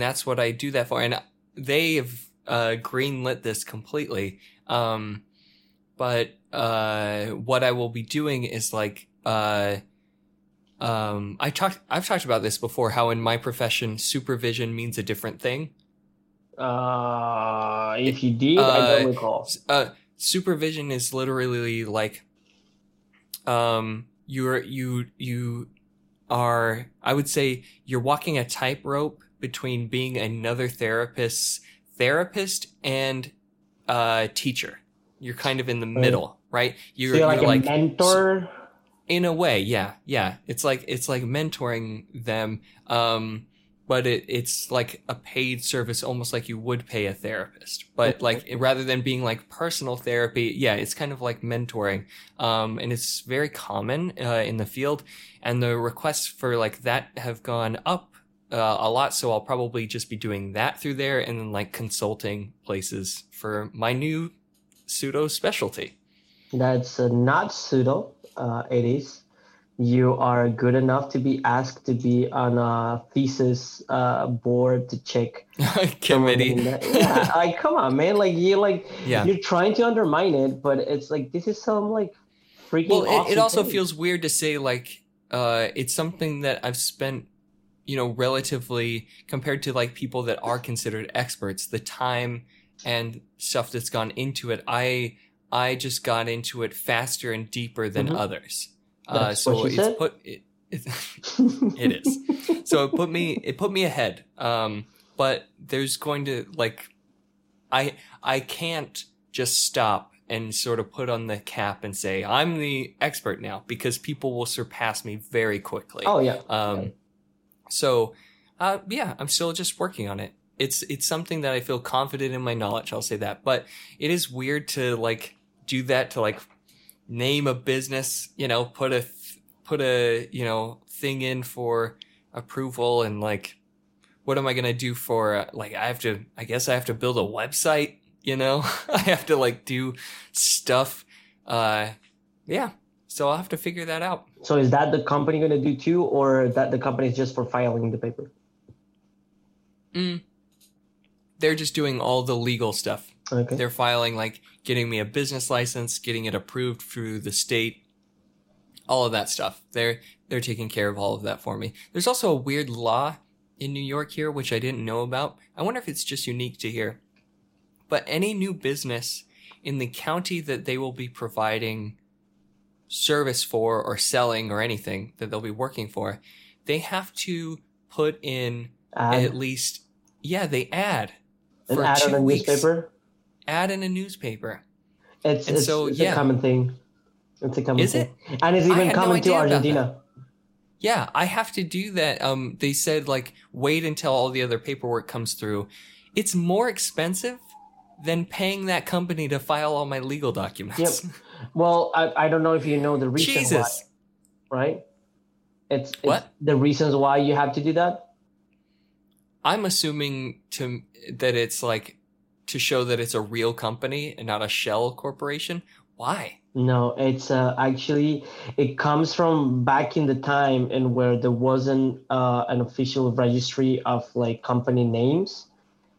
that's what I do that for. And they've greenlit this completely. But what I will be doing is like, I've talked about this before, how in my profession, supervision means a different thing. If you did, I don't recall. Supervision is literally like, I would say you're walking a tightrope between being another therapist's therapist and teacher. You're kind of in the middle, right? So you're like a mentor? In a way, yeah. Yeah. It's like mentoring them. But it's like a paid service, almost like you would pay a therapist. But like rather than being like personal therapy, yeah, it's kind of like mentoring. And it's very common in the field. And the requests for like that have gone up a lot. So I'll probably just be doing that through there, and then like consulting places for my new pseudo specialty. That's not pseudo. It is. You are good enough to be asked to be on a thesis board to check committee. Yeah, like come on, man! Like you're trying to undermine it, but it's like this is some like freaking. Well, it also feels weird to say like it's something that I've spent, you know, relatively compared to like people that are considered experts, the time and stuff that's gone into it. I just got into it faster and deeper than others. So it's put it is. So it put me ahead. But there's going to like, I can't just stop and sort of put on the cap and say I'm the expert now, because people will surpass me very quickly. Oh yeah. So, yeah, I'm still just working on it. It's something that I feel confident in my knowledge. I'll say that, but it is weird to like do that, to like name a business, you know, put a, you know, thing in for approval and like what am I going to do for, I guess I have to build a website, you know, I have to like do stuff. Yeah. So I'll have to figure that out. So is that the company going to do too, or that the company is just for filing the paper? They're just doing all the legal stuff. Okay. They're filing, like getting me a business license, getting it approved through the state, all of that stuff. They're taking care of all of that for me. There's also a weird law in New York here, which I didn't know about. I wonder if it's just unique to here. But any new business in the county that they will be providing service for or selling or anything that they'll be working for, they have to put in at least, they add for an ad 2 weeks. Ad in a newspaper. It's a common thing. It's a common thing. And it's even common to Argentina. Yeah, I have to do that. They said, like, wait until all the other paperwork comes through. It's more expensive than paying that company to file all my legal documents. Yep. Well, I don't know if you know the reason why, right? It's what? The reasons why you have to do that? I'm assuming that it's like to show that it's a real company and not a shell corporation. Why? No, it's actually, it comes from back in the time and where there wasn't an official registry of like company names.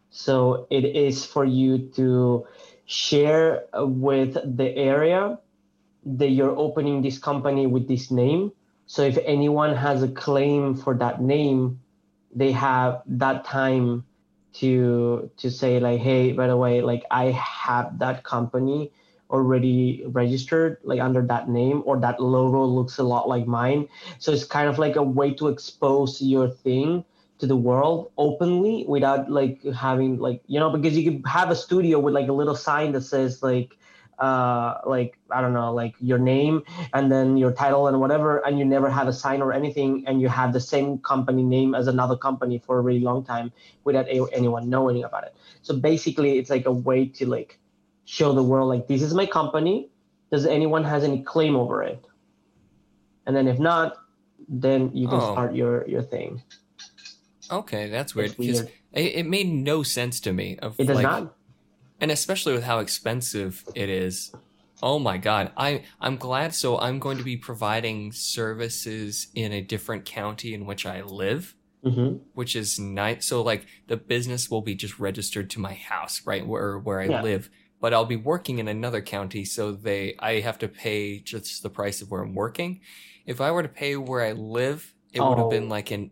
So it is for you to share with the area that you're opening this company with this name. So if anyone has a claim for that name, they have that time to say like, hey, by the way, like I have that company already registered like under that name, or that logo looks a lot like mine. So it's kind of like a way to expose your thing to the world openly without like having like, you know, because you could have a studio with like a little sign that says like, I don't know, like your name and then your title and whatever, and you never have a sign or anything. And you have the same company name as another company for a really long time without anyone knowing about it. So basically it's like a way to like show the world, like, this is my company. Does anyone has any claim over it? And then if not, then you can start your thing. Okay, that's weird. Because it made no sense to me. It does not. And especially with how expensive it is. Oh my God. I'm glad. So I'm going to be providing services in a different county in which I live, which is nice. So like the business will be just registered to my house, right? Where I live, but I'll be working in another county. So I have to pay just the price of where I'm working. If I were to pay where I live, it would have been like an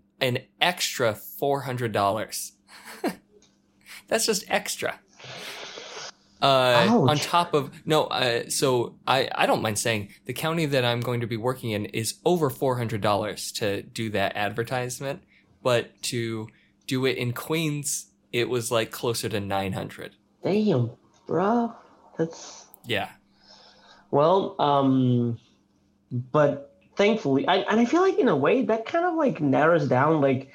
extra $400. That's just extra. On top of so I don't mind saying the county that I'm going to be working in is over $400 to do that advertisement, but to do it in Queens, it was like closer to $900. Damn, bro, that's but thankfully, I feel like in a way that kind of like narrows down like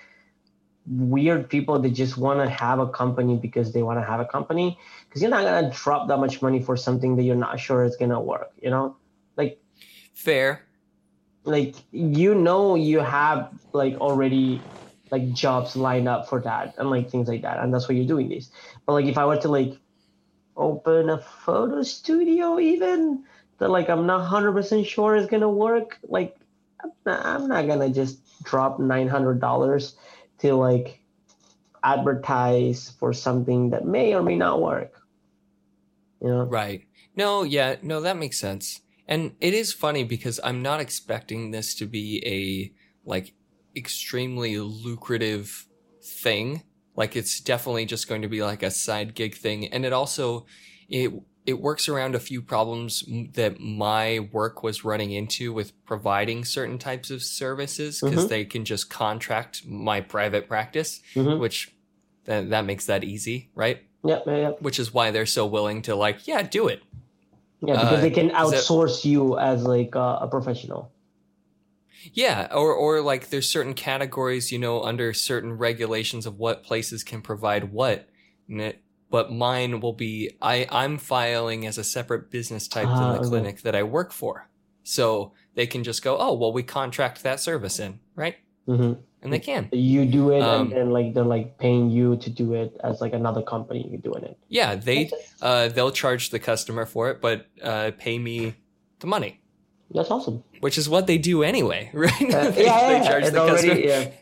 weird people that just want to have a company because they want to have a company, because you're not going to drop that much money for something that you're not sure is going to work, you know? Like, fair. Like, you know, you have like already like jobs lined up for that and like things like that. And that's why you're doing this. But like if I were to like open a photo studio even, that like I'm not 100% sure is gonna work, like I'm not gonna just drop $900 to like advertise for something that may or may not work, you know? Right. No, that makes sense. And it is funny because I'm not expecting this to be a like extremely lucrative thing. Like it's definitely just going to be like a side gig thing, and it also it works around a few problems that my work was running into with providing certain types of services, because they can just contract my private practice, which that makes that easy, right? Yep. Which is why they're so willing to like, do it. Yeah, because they can outsource you as like a professional. Yeah, or like there's certain categories, you know, under certain regulations of what places can provide what. But mine will be, I'm filing as a separate business type to the clinic that I work for. So they can just go, we contract that service in, right? Mm-hmm. and they can. You do it, and then like they're like paying you to do it as like another company you're doing it. Yeah, they'll charge the customer for it, but pay me the money. That's awesome. Which is what they do anyway, right? They charge the customer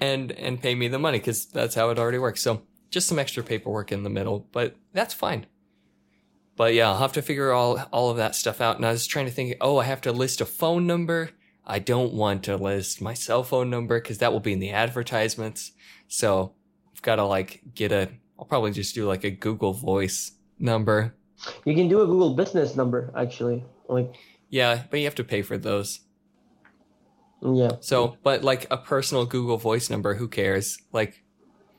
and pay me the money because that's how it already works. So just some extra paperwork in the middle, but that's fine. But yeah, I'll have to figure all of that stuff out. And I was trying to think, I have to list a phone number. I don't want to list my cell phone number because that will be in the advertisements. So I've got to like I'll probably just do like a Google Voice number. You can do a Google Business number, actually. Yeah, but you have to pay for those. Yeah. So, but like a personal Google Voice number, who cares?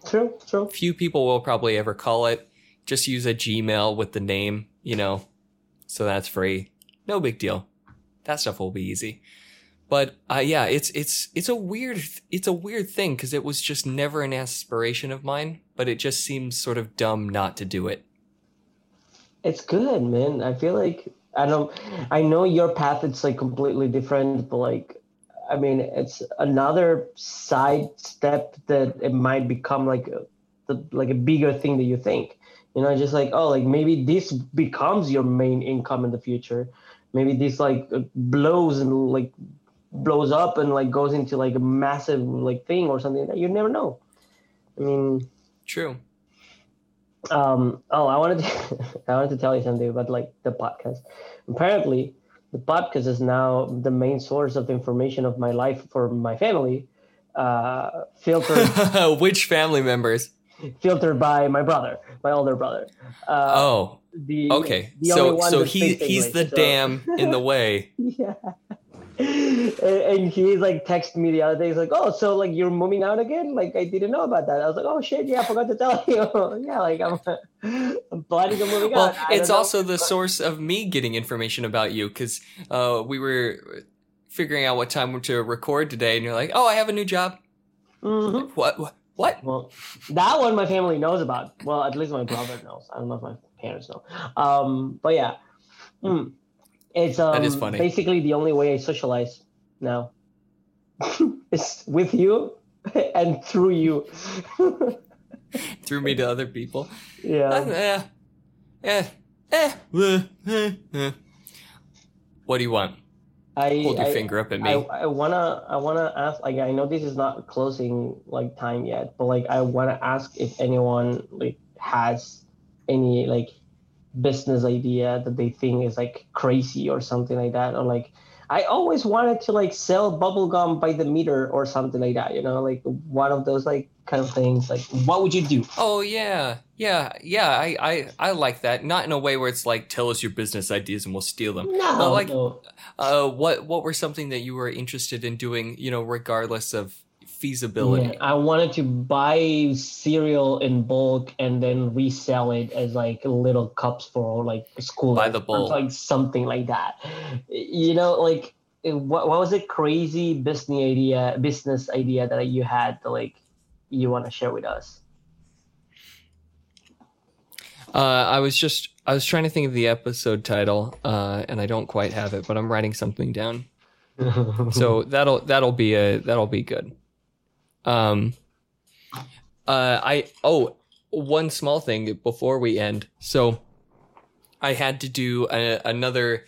True. Few people will probably ever call it. Just use a Gmail with the name, so that's free. No big deal. That stuff will be easy. But yeah, it's a weird thing because it was just never an aspiration of mine, but it just seems sort of dumb not to do it. It's good, man. I feel like I know your path. It's like completely different, but it's another side step that it might become like a bigger thing than you think. Just maybe this becomes your main income in the future. Maybe this blows up and goes into a massive thing or something that you never know. I mean, true. I wanted to tell you something about the podcast. Apparently, the podcast is now the main source of information of my life for my family. Filtered. Which family members? Filtered by my brother, my older brother. Okay. He's the dam in the way. Yeah. And he's texted me the other day. He's so you're moving out again? I didn't know about that. I was oh shit, yeah, I forgot to tell you. Yeah, I'm planning on moving out. Well, it's also the source of me getting information about you because we were figuring out what time to record today, and you're like, I have a new job. Mm-hmm. What? Well, that one my family knows about. Well, at least my brother knows. I don't know if my parents know. But yeah. Mm. It's that is funny. Basically the only way I socialize now is with you and through you. Through me to other people. Yeah. What do you want? Hold your finger up at me. I wanna ask. I know this is not closing time yet, but I wanna ask if anyone has any business idea that they think is crazy or something like that, or I always wanted to sell bubblegum by the meter or something like that, one of those kind of things. What would you do? Yeah. I like that. Not in a way where it's tell us your business ideas and we'll steal them. No. But no. What were something that you were interested in doing? Regardless of feasibility. Yeah, I wanted to buy cereal in bulk and then resell it as little cups for school. By the bowl. Something like that. What was a crazy business idea that you had that you want to share with us? I was trying to think of the episode title, and I don't quite have it, but I'm writing something down. So that'll be good. One small thing before we end. So I had to do another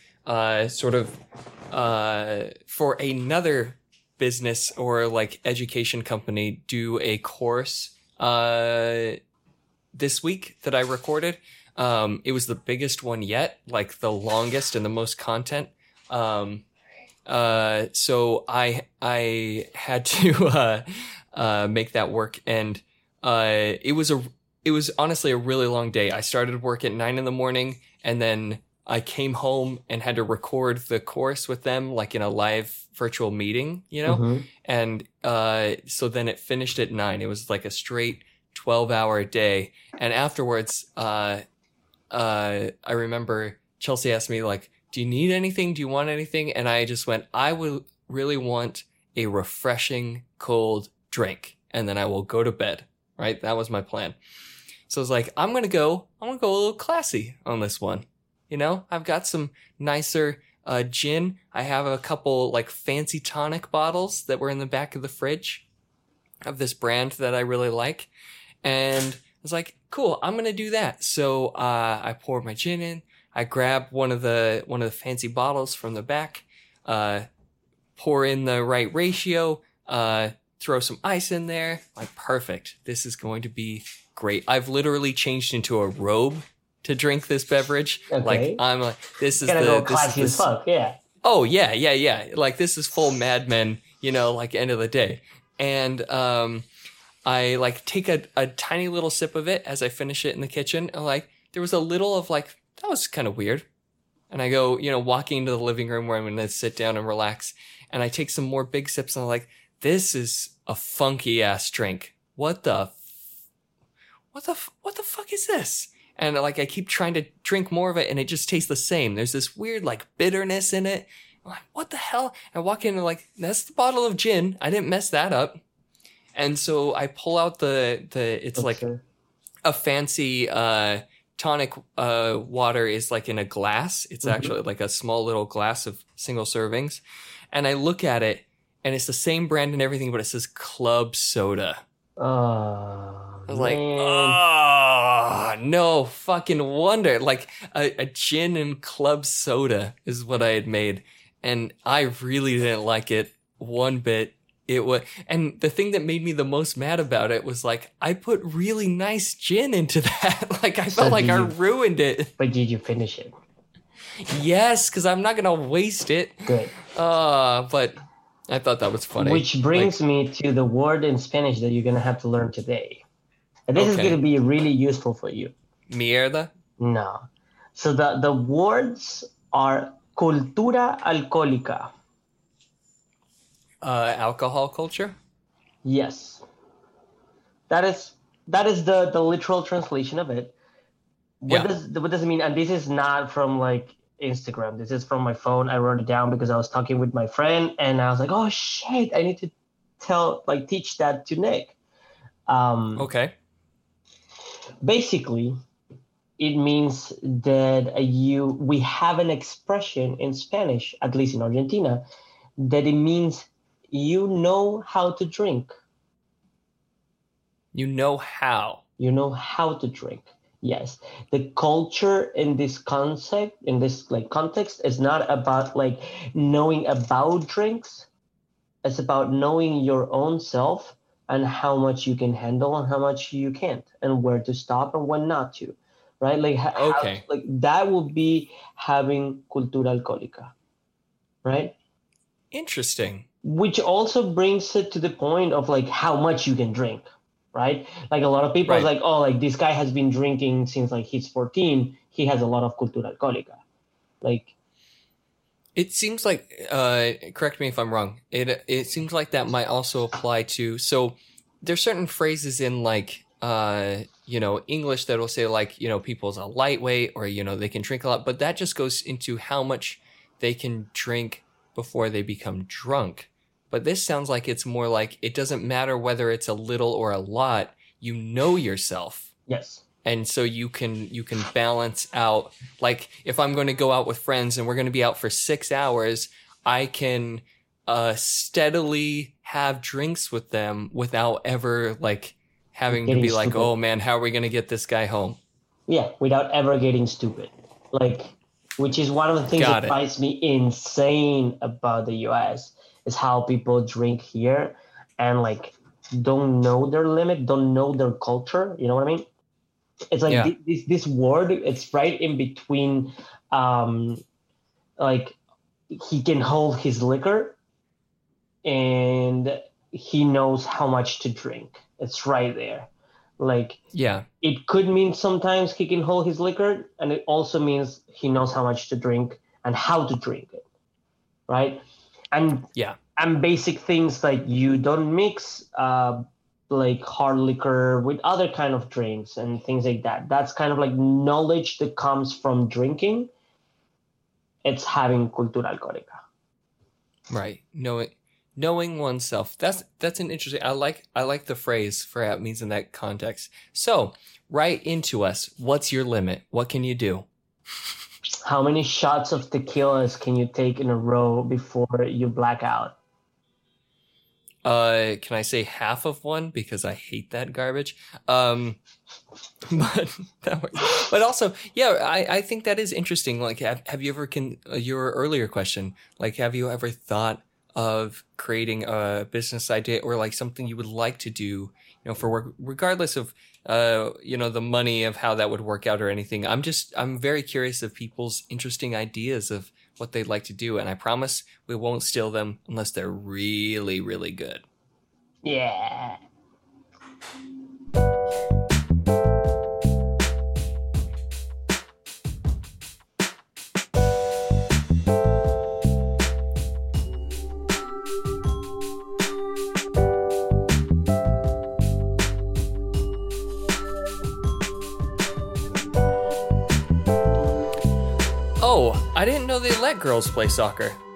for another business or education company, do a course, this week that I recorded. It was the biggest one yet, the longest and the most content. So I had to, make that work, and it was honestly a really long day. I started work at 9 a.m, and then I came home and had to record the course with them, in a live virtual meeting, Mm-hmm. And so then it finished at 9. It was a straight 12-hour day, and afterwards, I remember Chelsea asked me do you need anything? Do you want anything? And I just went, I would really want a refreshing cold drink, and then I will go to bed, right? That was my plan. So I was I'm going to go a little classy on this one. I've got some nicer gin. I have a couple like fancy tonic bottles that were in the back of the fridge of this brand that I really like. And I was like, cool, I'm going to do that. So I poured my gin in. I grab one of the fancy bottles from the back, pour in the right ratio, throw some ice in there. Like, perfect. This is going to be great. I've literally changed into a robe to drink this beverage. Okay. Like, I'm like, this is gonna go classy as fuck. Yeah. Oh yeah, yeah, yeah. Like, this is full Mad Men, you know, like, end of the day. And I like take a tiny little sip of it as I finish it in the kitchen. And like, there was a little of like, that was kind of weird. And I go, you know, walking into the living room where I'm going to sit down and relax. And I take some more big sips and I'm like, this is a funky ass drink. What the fuck is this? And like, I keep trying to drink more of it and it just tastes the same. There's this weird like bitterness in it. I'm like, what the hell? I walk in and like, that's the bottle of gin. I didn't mess that up. And so I pull out the it's okay. Like a fancy, tonic water is like in a glass. It's mm-hmm. actually like a small little glass of single servings. And I look at it and it's the same brand and everything, but it says Club Soda. I was like, no fucking wonder. Like a gin and Club Soda is what I had made. And I really didn't like it one bit. It was, and the thing that made me the most mad about it was like, I put really nice gin into that. Like, I felt like I ruined it. But did you finish it? Yes, because I'm not going to waste it. Good. But I thought that was funny. Which brings me to the word in Spanish that you're going to have to learn today. And this is going to be really useful for you. Mierda? No. So the words are cultura alcohólica. Alcohol culture? Yes. That is the literal translation of it. What does it mean? And this is not from like Instagram. This is from my phone. I wrote it down because I was talking with my friend and I was like, oh shit, I need to teach that to Nick. Okay. Basically, it means that we have an expression in Spanish, at least in Argentina, that it means you know how to drink. You know how. You know how to drink. Yes. The culture in this concept, in this like context, is not about like knowing about drinks. It's about knowing your own self and how much you can handle and how much you can't, and where to stop and when not to. Right? Like, how, like that would be having cultura alcohólica. Right? Interesting. Which also brings it to the point of like how much you can drink, right? Like a lot of people are like, oh, like this guy has been drinking since like he's 14. He has a lot of cultura alcohólica. Like, it seems like, correct me if I'm wrong. It seems like that might also apply to, so there's certain phrases in like, you know, English that will say like, you know, people's a lightweight or, you know, they can drink a lot, but that just goes into how much they can drink before they become drunk. But this sounds like it's more like it doesn't matter whether it's a little or a lot. You know yourself. Yes. And so you can balance out. Like if I'm going to go out with friends and we're going to be out for 6 hours, I can steadily have drinks with them without ever like having to be stupid. Like, oh man, how are we going to get this guy home? Yeah, without ever getting stupid. Like, which is one of the things that drives me insane about the US. Is how people drink here and like don't know their limit, don't know their culture. You know what I mean? It's like this word, it's right in between like he can hold his liquor and he knows how much to drink. It's right there. Like, yeah, it could mean sometimes he can hold his liquor and it also means he knows how much to drink and how to drink it. Right? And basic things like you don't mix like hard liquor with other kind of drinks and things like that. That's kind of like knowledge that comes from drinking. It's having cultura alcohólica. Right. Knowing oneself. That's an interesting. I like the phrase for how it means in that context. So, right into us. What's your limit? What can you do? How many shots of tequilas can you take in a row before you black out? Can I say half of one? Because I hate that garbage. But that works. But also, yeah, I think that is interesting. Like, have you ever, your earlier question, like, have you ever thought of creating a business idea or like something you would like to do, you know, for work, regardless of, you know, the money of how that would work out or anything? I'm very curious of people's interesting ideas of what they'd like to do. And I promise we won't steal them unless they're really, really good. Yeah. I didn't know they let girls play soccer.